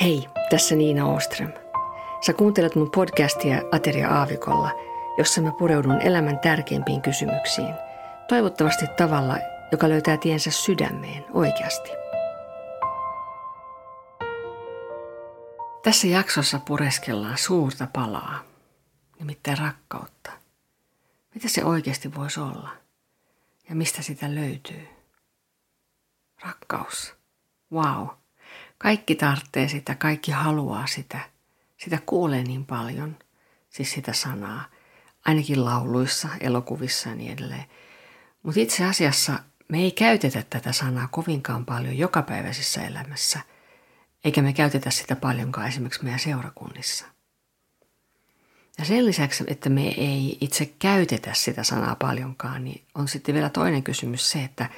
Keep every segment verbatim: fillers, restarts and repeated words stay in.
Hei, tässä Niina Oström. Sä kuuntelet mun podcastia Ateria-aavikolla, jossa mä pureudun elämän tärkeimpiin kysymyksiin. Toivottavasti tavalla, joka löytää tiensä sydämeen oikeasti. Tässä jaksossa pureskellaan suurta palaa, nimittäin rakkautta. Mitä se oikeasti voisi olla? Ja mistä sitä löytyy? Rakkaus. Vau. Wow. Kaikki tarvitsee sitä, kaikki haluaa sitä. Sitä kuulee niin paljon, siis sitä sanaa. Ainakin lauluissa, elokuvissa ja niin edelleen. Mutta itse asiassa me ei käytetä tätä sanaa kovinkaan paljon jokapäiväisessä elämässä. Eikä me käytetä sitä paljonkaan esimerkiksi meidän seurakunnissa. Ja sen lisäksi, että me ei itse käytetä sitä sanaa paljonkaan, niin on sitten vielä toinen kysymys se, että,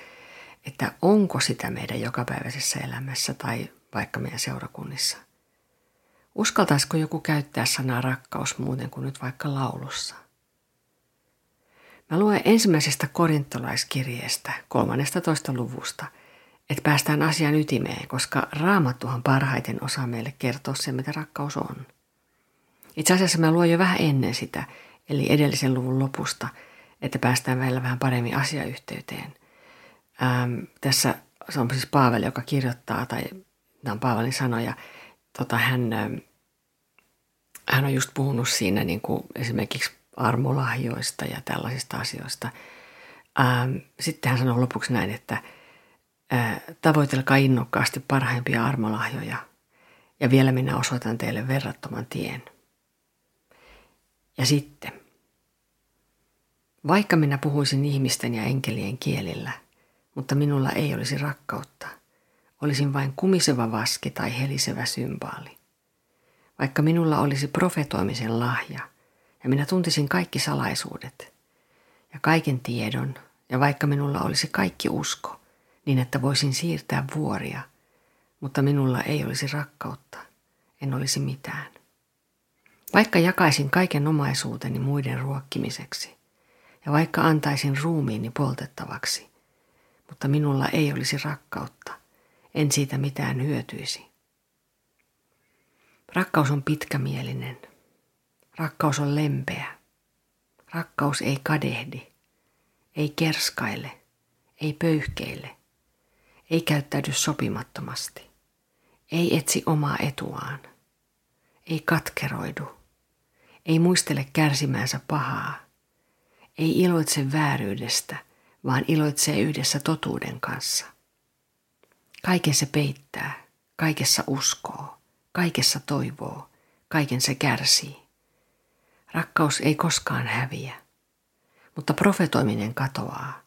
että onko sitä meidän jokapäiväisessä elämässä tai vaikka meidän seurakunnissa. Uskaltaisiko joku käyttää sanaa rakkaus muuten kuin nyt vaikka laulussa? Mä luen ensimmäisestä korintolaiskirjeestä, kolmannestatoista luvusta, että päästään asian ytimeen, koska Raamattuhan parhaiten osaa meille kertoa se, mitä rakkaus on. Itse asiassa mä luen jo vähän ennen sitä, eli edellisen luvun lopusta, että päästään vielä vähän paremmin asiayhteyteen. Ähm, tässä se on siis Paavali, joka kirjoittaa, tai tämä on Paavalin sanoja, tota, hän, ähm, hän on just puhunut siinä niin kuin esimerkiksi armolahjoista ja tällaisista asioista. Ähm, sitten hän sanoo lopuksi näin, että äh, tavoitelkaa innokkaasti parhaimpia armolahjoja, ja vielä minä osoitan teille verrattoman tien. Ja sitten, vaikka minä puhuisin ihmisten ja enkelien kielillä, mutta minulla ei olisi rakkautta, olisin vain kumiseva vaski tai helisevä symbaali. Vaikka minulla olisi profetoimisen lahja, ja minä tuntisin kaikki salaisuudet ja kaiken tiedon, ja vaikka minulla olisi kaikki usko, niin että voisin siirtää vuoria, mutta minulla ei olisi rakkautta, en olisi mitään. Vaikka jakaisin kaiken omaisuuteni muiden ruokkimiseksi, ja vaikka antaisin ruumiini poltettavaksi, mutta minulla ei olisi rakkautta, en siitä mitään hyötyisi. Rakkaus on pitkämielinen. Rakkaus on lempeä. Rakkaus ei kadehdi, ei kerskaile, ei pöyhkeile, ei käyttäydy sopimattomasti, ei etsi omaa etuaan, ei katkeroidu. Ei muistele kärsimäänsä pahaa. Ei iloitse vääryydestä, vaan iloitsee yhdessä totuuden kanssa. Kaiken se peittää, kaikessa uskoo, kaikessa toivoo, kaiken se kärsii. Rakkaus ei koskaan häviä, mutta profetoiminen katoaa,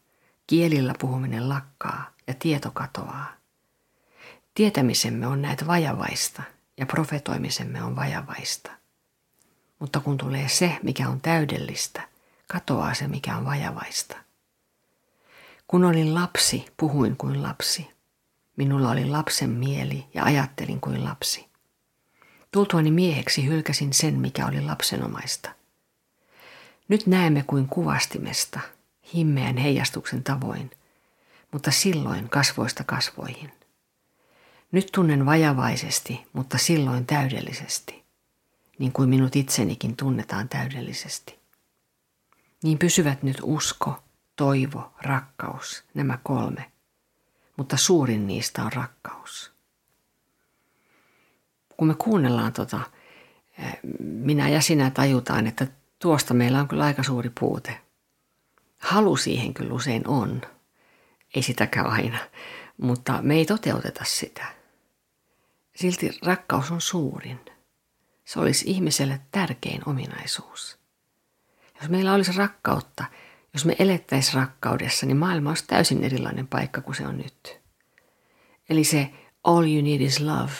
kielillä puhuminen lakkaa ja tieto katoaa. Tietämisemme on näet vajavaista ja profetoimisemme on vajavaista. Mutta kun tulee se, mikä on täydellistä, katoaa se, mikä on vajavaista. Kun olin lapsi, puhuin kuin lapsi. Minulla oli lapsen mieli ja ajattelin kuin lapsi. Tultuani mieheksi hylkäsin sen, mikä oli lapsenomaista. Nyt näemme kuin kuvastimesta, himmeän heijastuksen tavoin, mutta silloin kasvoista kasvoihin. Nyt tunnen vajavaisesti, mutta silloin täydellisesti. Niin kuin minut itsenikin tunnetaan täydellisesti. Niin pysyvät nyt usko, toivo, rakkaus, nämä kolme, mutta suurin niistä on rakkaus. Kun me kuunnellaan tota, minä ja sinä tajutaan, että tuosta meillä on kyllä aika suuri puute. Halu siihen kyllä usein on, ei sitäkään aina, mutta me ei toteuteta sitä. Silti rakkaus on suurin. Se olisi ihmiselle tärkein ominaisuus. Jos meillä olisi rakkautta, jos me elettäisiin rakkaudessa, niin maailma olisi täysin erilainen paikka kuin se on nyt. Eli se all you need is love,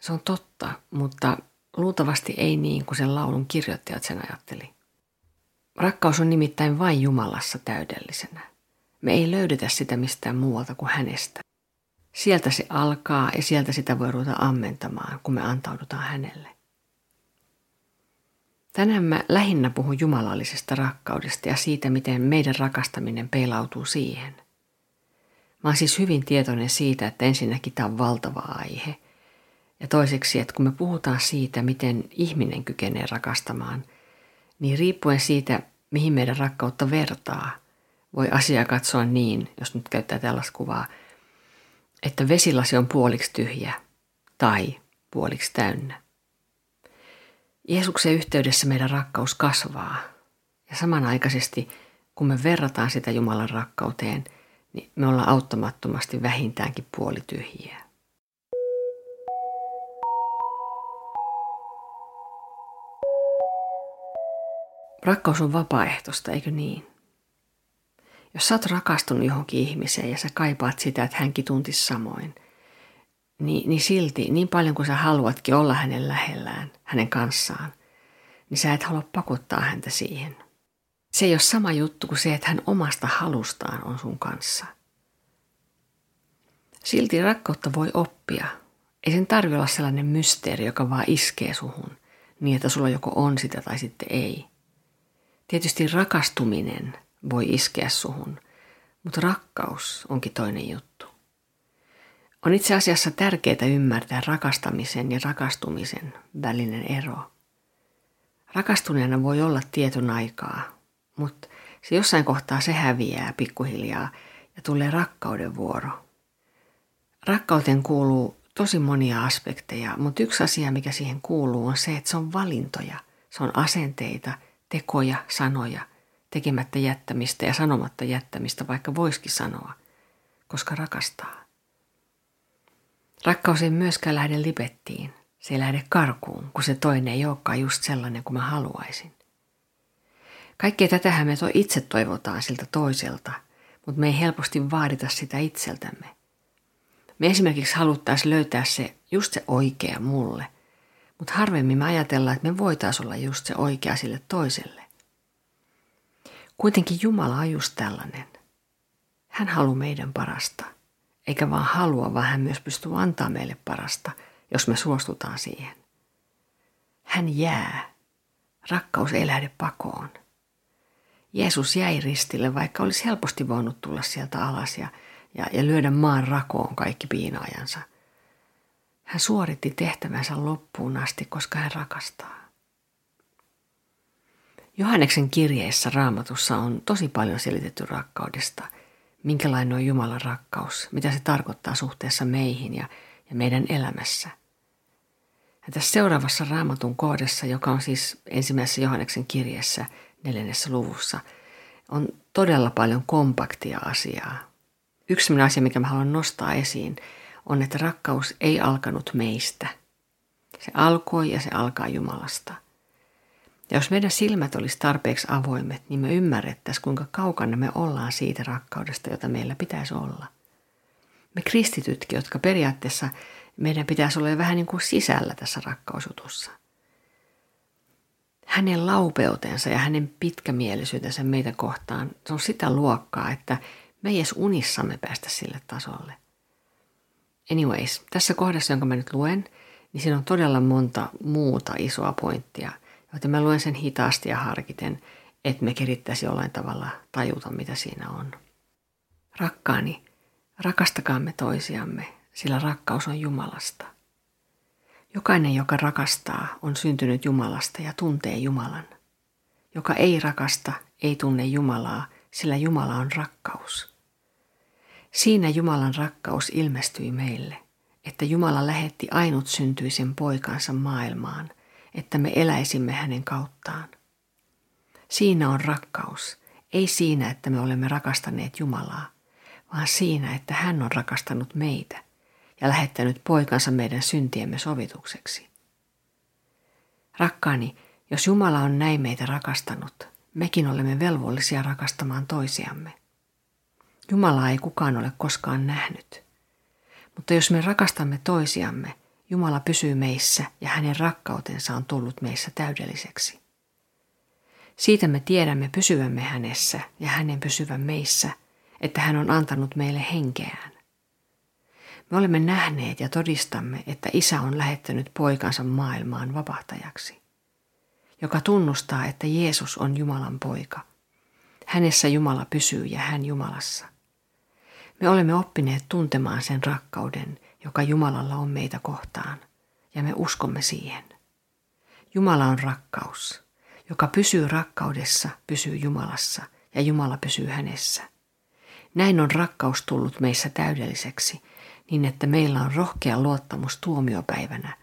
se on totta, mutta luultavasti ei niin kuin sen laulun kirjoittajat sen ajatteli. Rakkaus on nimittäin vain Jumalassa täydellisenä. Me ei löydetä sitä mistään muualta kuin hänestä. Sieltä se alkaa ja sieltä sitä voi ruveta ammentamaan, kun me antaudutaan hänelle. Tänään mä lähinnä puhun jumalallisesta rakkaudesta ja siitä, miten meidän rakastaminen peilautuu siihen. Mä oon siis hyvin tietoinen siitä, että ensinnäkin tämä on valtava aihe. Ja toiseksi, että kun me puhutaan siitä, miten ihminen kykenee rakastamaan, niin riippuen siitä, mihin meidän rakkautta vertaa, voi asiaa katsoa niin, jos nyt käyttää tällaista kuvaa, että vesilasi on puoliksi tyhjä tai puoliksi täynnä. Jeesuksen yhteydessä meidän rakkaus kasvaa ja samanaikaisesti, kun me verrataan sitä Jumalan rakkauteen, niin me ollaan auttamattomasti vähintäänkin puolityhjiä. Rakkaus on vapaaehtoista, eikö niin? Jos sä oot rakastunut johonkin ihmiseen ja sä kaipaat sitä, että hänkin tuntisi samoin, niin, niin silti niin paljon kuin sä haluatkin olla hänen lähellään, hänen kanssaan, niin sä et halua pakottaa häntä siihen. Se ei ole sama juttu kuin se, että hän omasta halustaan on sun kanssa. Silti rakkautta voi oppia. Ei sen tarvitse olla sellainen mysteeri, joka vaan iskee suhun niin, että sulla joko on sitä tai sitten ei. Tietysti rakastuminen voi iskeä suhun, mutta rakkaus onkin toinen juttu. On itse asiassa tärkeää ymmärtää rakastamisen ja rakastumisen välinen ero. Rakastuneena voi olla tietyn aikaa, mutta se jossain kohtaa se häviää pikkuhiljaa ja tulee rakkauden vuoro. Rakkauteen kuuluu tosi monia aspekteja, mutta yksi asia, mikä siihen kuuluu, on se, että se on valintoja, se on asenteita, tekoja, sanoja, tekemättä jättämistä ja sanomatta jättämistä, vaikka voisikin sanoa, koska rakastaa. Rakkaus ei myöskään lähde lipettiin, se ei lähde karkuun, kun se toinen ei olekaan just sellainen kuin mä haluaisin. Kaikkea tätähän me itse toivotaan siltä toiselta, mutta me ei helposti vaadita sitä itseltämme. Me esimerkiksi haluttaisiin löytää se just se oikea mulle, mutta harvemmin me ajatellaan, että me voitaisiin olla just se oikea sille toiselle. Kuitenkin Jumala on just tällainen. Hän haluaa meidän parasta, eikä vaan halua, vaan hän myös pystyy antaa meille parasta, jos me suostutaan siihen. Hän jää. Rakkaus ei lähde pakoon. Jeesus jäi ristille, vaikka olisi helposti voinut tulla sieltä alas ja, ja, ja lyödä maan rakoon kaikki piinaajansa. Hän suoritti tehtävänsä loppuun asti, koska hän rakastaa. Johanneksen kirjeessä Raamatussa on tosi paljon selitetty rakkaudesta, minkälainen on Jumalan rakkaus, mitä se tarkoittaa suhteessa meihin ja, ja meidän elämässä. Ja tässä seuraavassa Raamatun kohdassa, joka on siis ensimmäisessä Johanneksen kirjeessä neljännessä luvussa, on todella paljon kompaktia asiaa. Yksi sellainen asia, mikä mä haluan nostaa esiin, on, että rakkaus ei alkanut meistä. Se alkoi ja se alkaa Jumalasta. Ja jos meidän silmät olisi tarpeeksi avoimet, niin me ymmärrettäisiin, kuinka kaukana me ollaan siitä rakkaudesta, jota meillä pitäisi olla. Me kristitytkin, jotka periaatteessa meidän pitäisi olla vähän niin kuin sisällä tässä rakkausjutussa. Hänen laupeutensa ja hänen pitkämielisyytensä meitä kohtaan, se on sitä luokkaa, että me ei edes unissamme päästä sille tasolle. Anyways, tässä kohdassa, jonka mä nyt luen, niin siinä on todella monta muuta isoa pointtia, joten mä luen sen hitaasti ja harkiten, että me kerittäisi jollain tavalla tajuta, mitä siinä on. Rakkaani, rakastakaamme toisiamme, sillä rakkaus on Jumalasta. Jokainen, joka rakastaa, on syntynyt Jumalasta ja tuntee Jumalan. Joka ei rakasta, ei tunne Jumalaa, sillä Jumala on rakkaus. Siinä Jumalan rakkaus ilmestyi meille, että Jumala lähetti ainut syntyisen poikansa maailmaan, että me eläisimme hänen kauttaan. Siinä on rakkaus, ei siinä, että me olemme rakastaneet Jumalaa, vaan siinä, että hän on rakastanut meitä ja lähettänyt poikansa meidän syntiemme sovitukseksi. Rakkaani, jos Jumala on näin meitä rakastanut, mekin olemme velvollisia rakastamaan toisiamme. Jumalaa ei kukaan ole koskaan nähnyt. Mutta jos me rakastamme toisiamme, Jumala pysyy meissä ja hänen rakkautensa on tullut meissä täydelliseksi. Siitä me tiedämme pysyvämme hänessä ja hänen pysyvän meissä, että hän on antanut meille henkeään. Me olemme nähneet ja todistamme, että Isä on lähettänyt poikansa maailmaan vapahtajaksi, joka tunnustaa, että Jeesus on Jumalan poika. Hänessä Jumala pysyy ja hän Jumalassa. Me olemme oppineet tuntemaan sen rakkauden, joka Jumalalla on meitä kohtaan, ja me uskomme siihen. Jumala on rakkaus. Joka pysyy rakkaudessa, pysyy Jumalassa ja Jumala pysyy hänessä. Näin on rakkaus tullut meissä täydelliseksi, niin että meillä on rohkea luottamus tuomiopäivänä.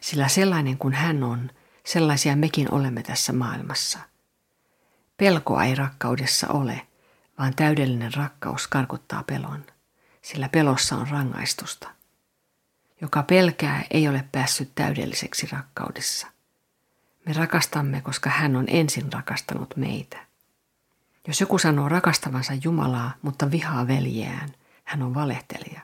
Sillä sellainen kuin hän on, sellaisia mekin olemme tässä maailmassa. Pelkoa ei rakkaudessa ole, vaan täydellinen rakkaus karkottaa pelon, sillä pelossa on rangaistusta. Joka pelkää, ei ole päässyt täydelliseksi rakkaudessa. Me rakastamme, koska hän on ensin rakastanut meitä. Jos joku sanoo rakastavansa Jumalaa, mutta vihaa veljeään, hän on valehtelija.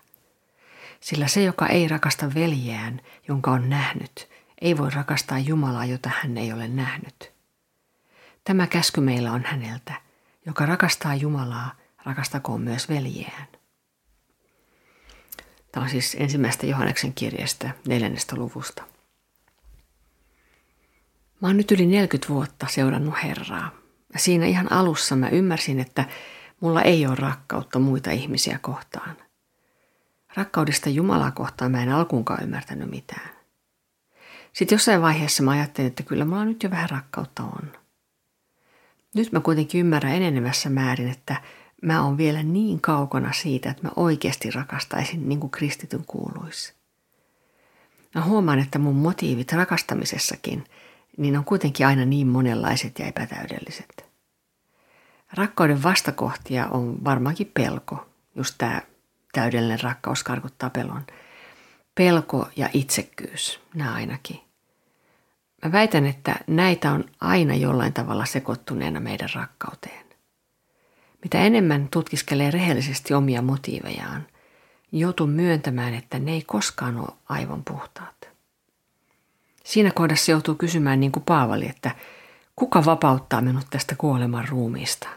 Sillä se, joka ei rakasta veljeään, jonka on nähnyt, ei voi rakastaa Jumalaa, jota hän ei ole nähnyt. Tämä käsky meillä on häneltä, joka rakastaa Jumalaa, rakastakoon myös veljeään. Tämä on siis ensimmäisestä Johanneksen kirjasta, neljännestä luvusta. Mä oon nyt yli neljäkymmentä vuotta seurannut Herraa. Ja siinä ihan alussa mä ymmärsin, että mulla ei ole rakkautta muita ihmisiä kohtaan. Rakkaudesta Jumalaa kohtaan mä en alkuunkaan ymmärtänyt mitään. Sitten jossain vaiheessa mä ajattelin, että kyllä mulla nyt jo vähän rakkautta on. Nyt mä kuitenkin ymmärrän enenevässä määrin, että mä oon vielä niin kaukana siitä, että mä oikeasti rakastaisin niin kuin kristityn kuuluisi. Mä huomaan, että mun motiivit rakastamisessakin niin on kuitenkin aina niin monenlaiset ja epätäydelliset. Rakkauden vastakohtia on varmaankin pelko, just tämä täydellinen rakkaus karkottaa pelon. Pelko ja itsekkyys, nämä ainakin. Mä väitän, että näitä on aina jollain tavalla sekoittuneena meidän rakkauteen. Mitä enemmän tutkiskelee rehellisesti omia motiivejaan, joutuu myöntämään, että ne ei koskaan ole aivan puhtaat. Siinä kohdassa joutuu kysymään niin kuin Paavali, että kuka vapauttaa minut tästä kuoleman ruumiista?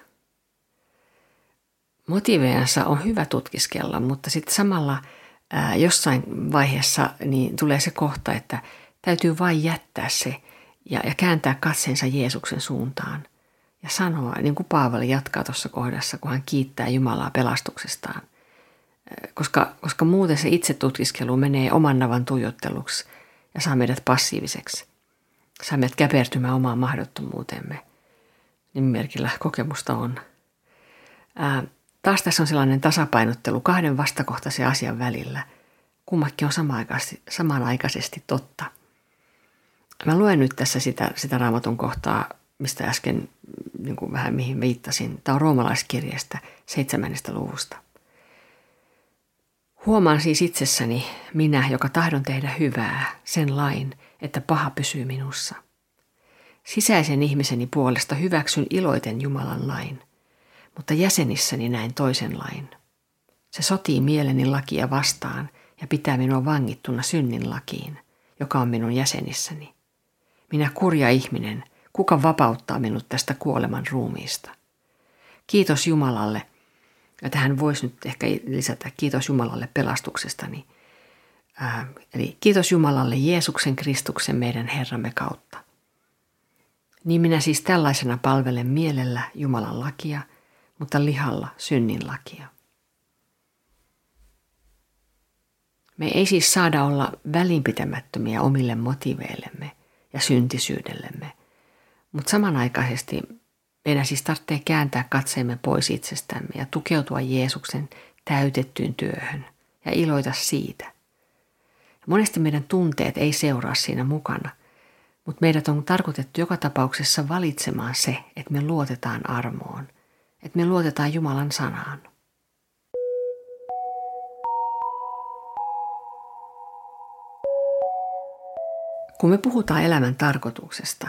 Motiivejansa on hyvä tutkiskella, mutta sitten samalla ää, jossain vaiheessa niin tulee se kohta, että täytyy vain jättää se ja, ja kääntää katseensa Jeesuksen suuntaan. Ja sanoa, niin kuin Paavali jatkaa tuossa kohdassa, kun hän kiittää Jumalaa pelastuksestaan. Koska, koska muuten se itsetutkiskelu menee oman navan tuijotteluksi ja saa meidät passiiviseksi. Saa meidät käpertymään omaan mahdottomuuteemme. Nimimerkillä kokemusta on. Ää, taas tässä on sellainen tasapainottelu kahden vastakohtaisen asian välillä. Kummakin on samanaikaisesti, samanaikaisesti totta. Mä luen nyt tässä sitä, sitä Raamatun kohtaa, mistä äsken niin kuin vähän mihin viittasin. Tämä on roomalaiskirjasta seitsemännestä luvusta. Huomaan siis itsessäni, minä, joka tahdon tehdä hyvää, sen lain, että paha pysyy minussa. Sisäisen ihmiseni puolesta hyväksyn iloiten Jumalan lain, mutta jäsenissäni näen toisen lain. Se sotii mieleni lakia vastaan ja pitää minua vangittuna synnin lakiin, joka on minun jäsenissäni. Minä kurja ihminen, kuka vapauttaa minut tästä kuoleman ruumiista? Kiitos Jumalalle, ja tähän voisi nyt ehkä lisätä kiitos Jumalalle pelastuksestani. Äh, eli kiitos Jumalalle Jeesuksen Kristuksen meidän Herramme kautta. Niin minä siis tällaisena palvelen mielellä Jumalan lakia, mutta lihalla synnin lakia. Me ei siis saada olla välinpitämättömiä omille motiiveillemme ja syntisyydellemme. Mutta samanaikaisesti meidän siis tarvitsee kääntää katseemme pois itsestämme ja tukeutua Jeesuksen täytettyyn työhön ja iloita siitä. Monesti meidän tunteet ei seuraa siinä mukana, mutta meidät on tarkoitettu joka tapauksessa valitsemaan se, että me luotetaan armoon, että me luotetaan Jumalan sanaan. Kun me puhutaan elämän tarkoituksesta,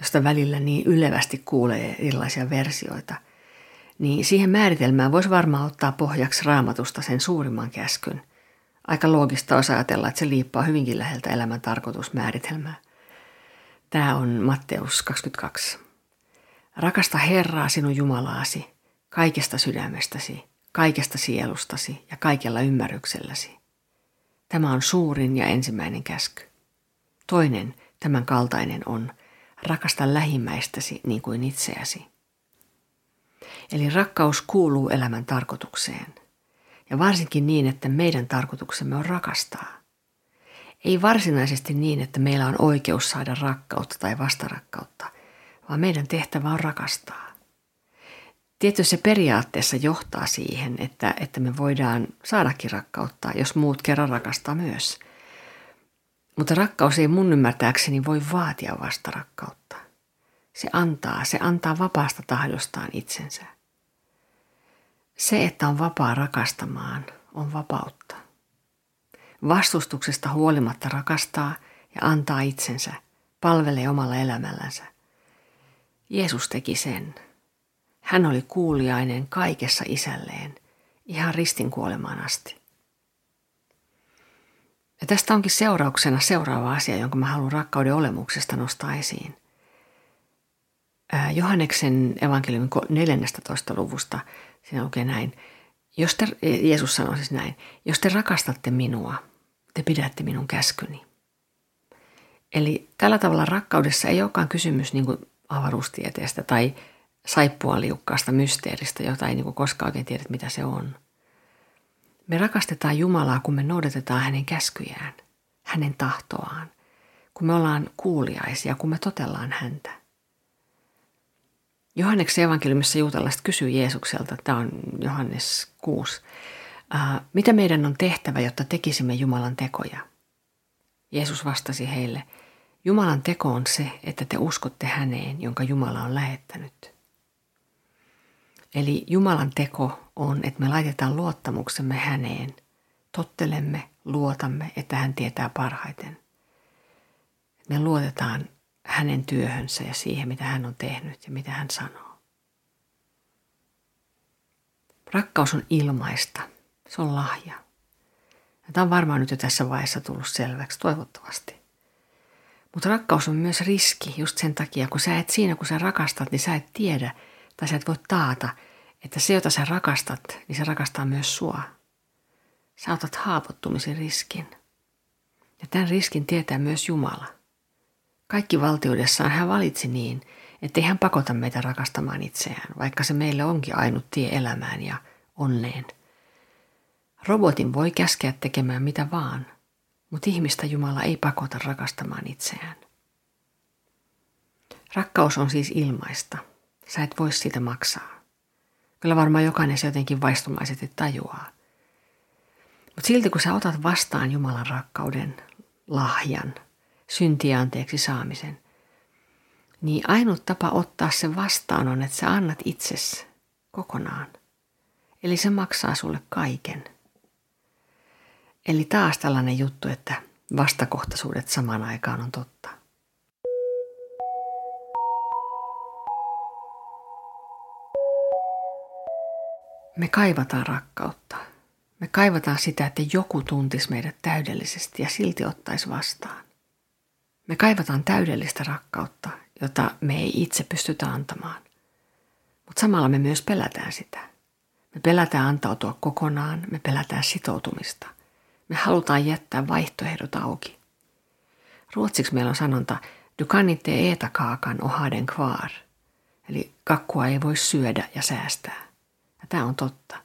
josta välillä niin ylevästi kuulee erilaisia versioita, niin siihen määritelmään voisi varmaan ottaa pohjaksi Raamatusta sen suurimman käskyn. Aika loogista olisi ajatella, että se liippaa hyvinkin läheltä elämän tarkoitusmääritelmää. Tämä on Matteus kaksikymmentäkaksi. Rakasta Herraa sinun Jumalaasi, kaikesta sydämestäsi, kaikesta sielustasi ja kaikella ymmärrykselläsi. Tämä on suurin ja ensimmäinen käsky. Toinen, tämän kaltainen on: rakasta lähimmäistäsi niin kuin itseäsi. Eli rakkaus kuuluu elämän tarkoitukseen. Ja varsinkin niin, että meidän tarkoituksemme on rakastaa. Ei varsinaisesti niin, että meillä on oikeus saada rakkautta tai vastarakkautta, vaan meidän tehtävä on rakastaa. Tietysti se periaatteessa johtaa siihen, että, että me voidaan saadakin rakkautta, jos muut kerran rakastaa myös. Mutta rakkaus ei mun ymmärtääkseni voi vaatia vastarakkautta. Se antaa, se antaa vapaasta tahdostaan itsensä. Se, että on vapaa rakastamaan, on vapautta. Vastustuksesta huolimatta rakastaa ja antaa itsensä, palvelee omalla elämällänsä. Jeesus teki sen. Hän oli kuuliainen kaikessa isälleen, ihan ristin kuolemaan asti. Ja tästä onkin seurauksena seuraava asia, jonka mä haluan rakkauden olemuksesta nostaa esiin. Johanneksen evankeliumin neljästoista luvusta siinä lukee näin. Jos te, Jeesus sanoi siis näin, jos te rakastatte minua, te pidätte minun käskyni. Eli tällä tavalla rakkaudessa ei olekaan kysymys niin kuin avaruustieteestä tai saippua liukkaasta mysteeristä, jota ei niin kuin koskaan oikein tiedä, mitä se on. Me rakastetaan Jumalaa, kun me noudatetaan hänen käskyjään, hänen tahtoaan, kun me ollaan kuuliaisia, kun me totellaan häntä. Johanneksen evankeliumissa juutalaiset kysyy Jeesukselta, tämä on Johannes kuusi, mitä meidän on tehtävä, jotta tekisimme Jumalan tekoja? Jeesus vastasi heille, Jumalan teko on se, että te uskotte häneen, jonka Jumala on lähettänyt. Eli Jumalan teko on, että me laitetaan luottamuksemme häneen, tottelemme, luotamme, että hän tietää parhaiten. Me luotetaan hänen työhönsä ja siihen, mitä hän on tehnyt ja mitä hän sanoo. Rakkaus on ilmaista. Se on lahja. Ja tämä on varmaan nyt jo tässä vaiheessa tullut selväksi, toivottavasti. Mutta rakkaus on myös riski just sen takia, kun sä et siinä, kun sä rakastat, niin sä et tiedä tai sä et voi taata, että se, jota sä rakastat, niin se rakastaa myös sua. Sä otat haavoittumisen riskin. Ja tämän riskin tietää myös Jumala. Kaikki valtiudessaan hän valitsi niin, ettei hän pakota meitä rakastamaan itseään, vaikka se meille onkin ainut tie elämään ja onneen. Robotin voi käskeä tekemään mitä vaan, mutta ihmistä Jumala ei pakota rakastamaan itseään. Rakkaus on siis ilmaista. Sä et voi siitä maksaa. Kyllä varmaan jokainen se jotenkin vaistumaisesti tajuaa. Mutta silti kun sä otat vastaan Jumalan rakkauden lahjan, syntiä anteeksi saamisen, niin ainut tapa ottaa se vastaan on, että sä annat itsesi kokonaan. Eli se maksaa sulle kaiken. Eli taas tällainen juttu, että vastakohtaisuudet samaan aikaan on totta. Me kaivataan rakkautta. Me kaivataan sitä, että joku tuntisi meidät täydellisesti ja silti ottaisi vastaan. Me kaivataan täydellistä rakkautta, jota me ei itse pystytä antamaan. Mutta samalla me myös pelätään sitä. Me pelätään antautua kokonaan, me pelätään sitoutumista. Me halutaan jättää vaihtoehdot auki. Ruotsiksi meillä on sanonta, du kan inte äta kakan och ha den kvar. Eli kakkua ei voi syödä ja säästää. Ja tämä on totta.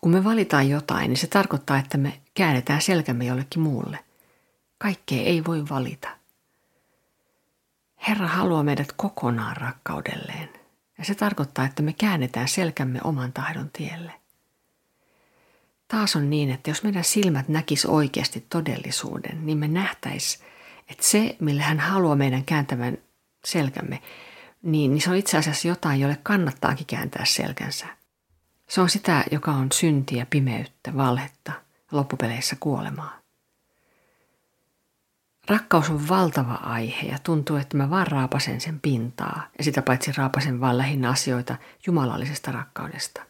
Kun me valitaan jotain, niin se tarkoittaa, että me käännetään selkämme jollekin muulle. Kaikkea ei voi valita. Herra haluaa meidät kokonaan rakkaudelleen. Ja se tarkoittaa, että me käännetään selkämme oman tahdon tielle. Taas on niin, että jos meidän silmät näkis oikeasti todellisuuden, niin me nähtäis, että se, millä hän haluaa meidän kääntävän selkämme, niin se on itse asiassa jotain, jolle kannattaakin kääntää selkänsä. Se on sitä, joka on syntiä, pimeyttä, valhetta ja loppupeleissä kuolemaa. Rakkaus on valtava aihe ja tuntuu, että mä vaan raapasen sen pintaa ja sitä paitsi raapasen vaan lähinnä asioita jumalallisesta rakkaudesta.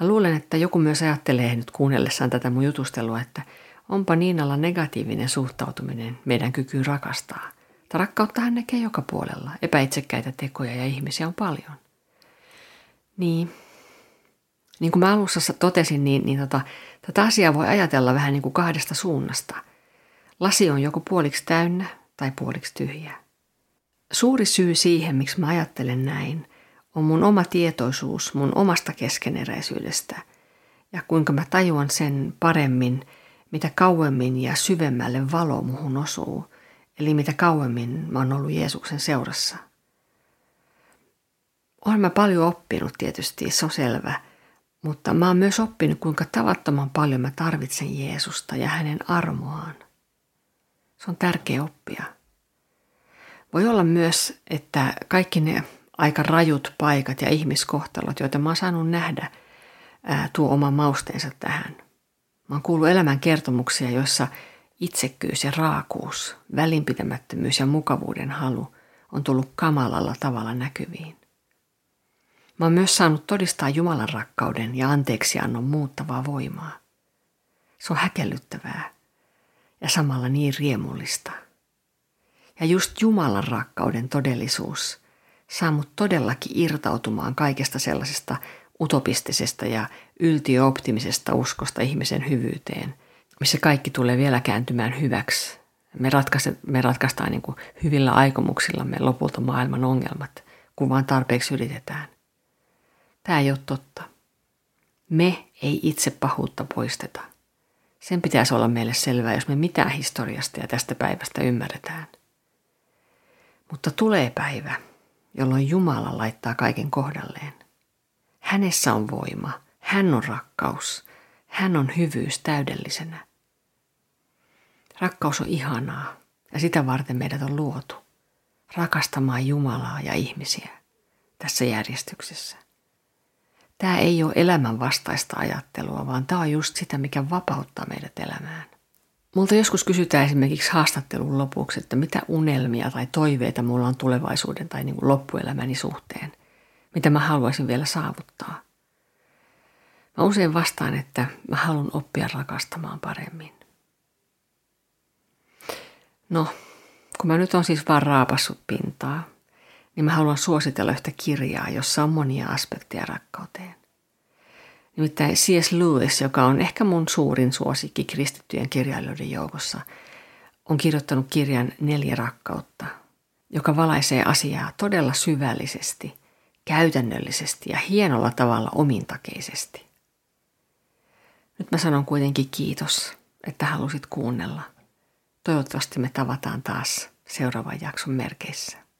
Mä luulen, että joku myös ajattelee nyt kuunnellessaan tätä mun jutustelua, että onpa Niinalla negatiivinen suhtautuminen meidän kykyyn rakastaa. Mutta rakkauttahan näkee joka puolella, epäitsekkäitä tekoja ja ihmisiä on paljon. Niin, niin kuin mä alussa totesin, niin, niin tota, tätä asiaa voi ajatella vähän niin kuin kahdesta suunnasta. Lasi on joko puoliksi täynnä tai puoliksi tyhjä. Suuri syy siihen, miksi mä ajattelen näin, on mun oma tietoisuus mun omasta keskeneräisyydestä ja kuinka mä tajuan sen paremmin, mitä kauemmin ja syvemmälle valo muhun osuu, eli mitä kauemmin mä oon ollut Jeesuksen seurassa. Olen mä paljon oppinut tietysti, se on selvä, mutta mä oon myös oppinut, kuinka tavattoman paljon mä tarvitsen Jeesusta ja hänen armoaan. Se on tärkeä oppia. Voi olla myös, että kaikki ne aika rajut paikat ja ihmiskohtalot, joita mä oon saanut nähdä, tuo oman mausteensa tähän. Mä oon kuullut elämän kertomuksia, joissa itsekkyys ja raakuus, välinpitämättömyys ja mukavuuden halu on tullut kamalalla tavalla näkyviin. Mä oon myös saanut todistaa Jumalan rakkauden ja anteeksiannon muuttavaa voimaa. Se on häkellyttävää ja samalla niin riemullista. Ja just Jumalan rakkauden todellisuus saa mut todellakin irtautumaan kaikesta sellaisesta utopistisesta ja yltiöoptimisesta uskosta ihmisen hyvyyteen, missä kaikki tulee vielä kääntymään hyväksi. Me ratkaistaan, me ratkaistaan niin kuin hyvillä aikomuksillamme lopulta maailman ongelmat, kun vaan tarpeeksi yritetään. Tämä ei ole totta. Me ei itse pahuutta poisteta. Sen pitäisi olla meille selvää, jos me mitään historiasta ja tästä päivästä ymmärretään. Mutta tulee päivä, jolloin Jumala laittaa kaiken kohdalleen. Hänessä on voima, hän on rakkaus, hän on hyvyys täydellisenä. Rakkaus on ihanaa ja sitä varten meidät on luotu. Rakastamaan Jumalaa ja ihmisiä tässä järjestyksessä. Tämä ei ole elämän vastaista ajattelua, vaan tämä on just sitä, mikä vapauttaa meidät elämään. Multa joskus kysytään esimerkiksi haastattelun lopuksi, että mitä unelmia tai toiveita mulla on tulevaisuuden tai niin kuin loppuelämäni suhteen. Mitä mä haluaisin vielä saavuttaa. Mä usein vastaan, että mä haluan oppia rakastamaan paremmin. No, kun mä nyt on siis vaan raapassut pintaa, niin mä haluan suositella yhtä kirjaa, jossa on monia aspekteja rakkauteen. Nimittäin C S Lewis, joka on ehkä mun suurin suosikki kristittyjen kirjailijoiden joukossa, on kirjoittanut kirjan Neljä rakkautta, joka valaisee asiaa todella syvällisesti, käytännöllisesti ja hienolla tavalla omintakeisesti. Nyt mä sanon kuitenkin kiitos, että halusit kuunnella. Toivottavasti me tavataan taas seuraavan jakson merkeissä.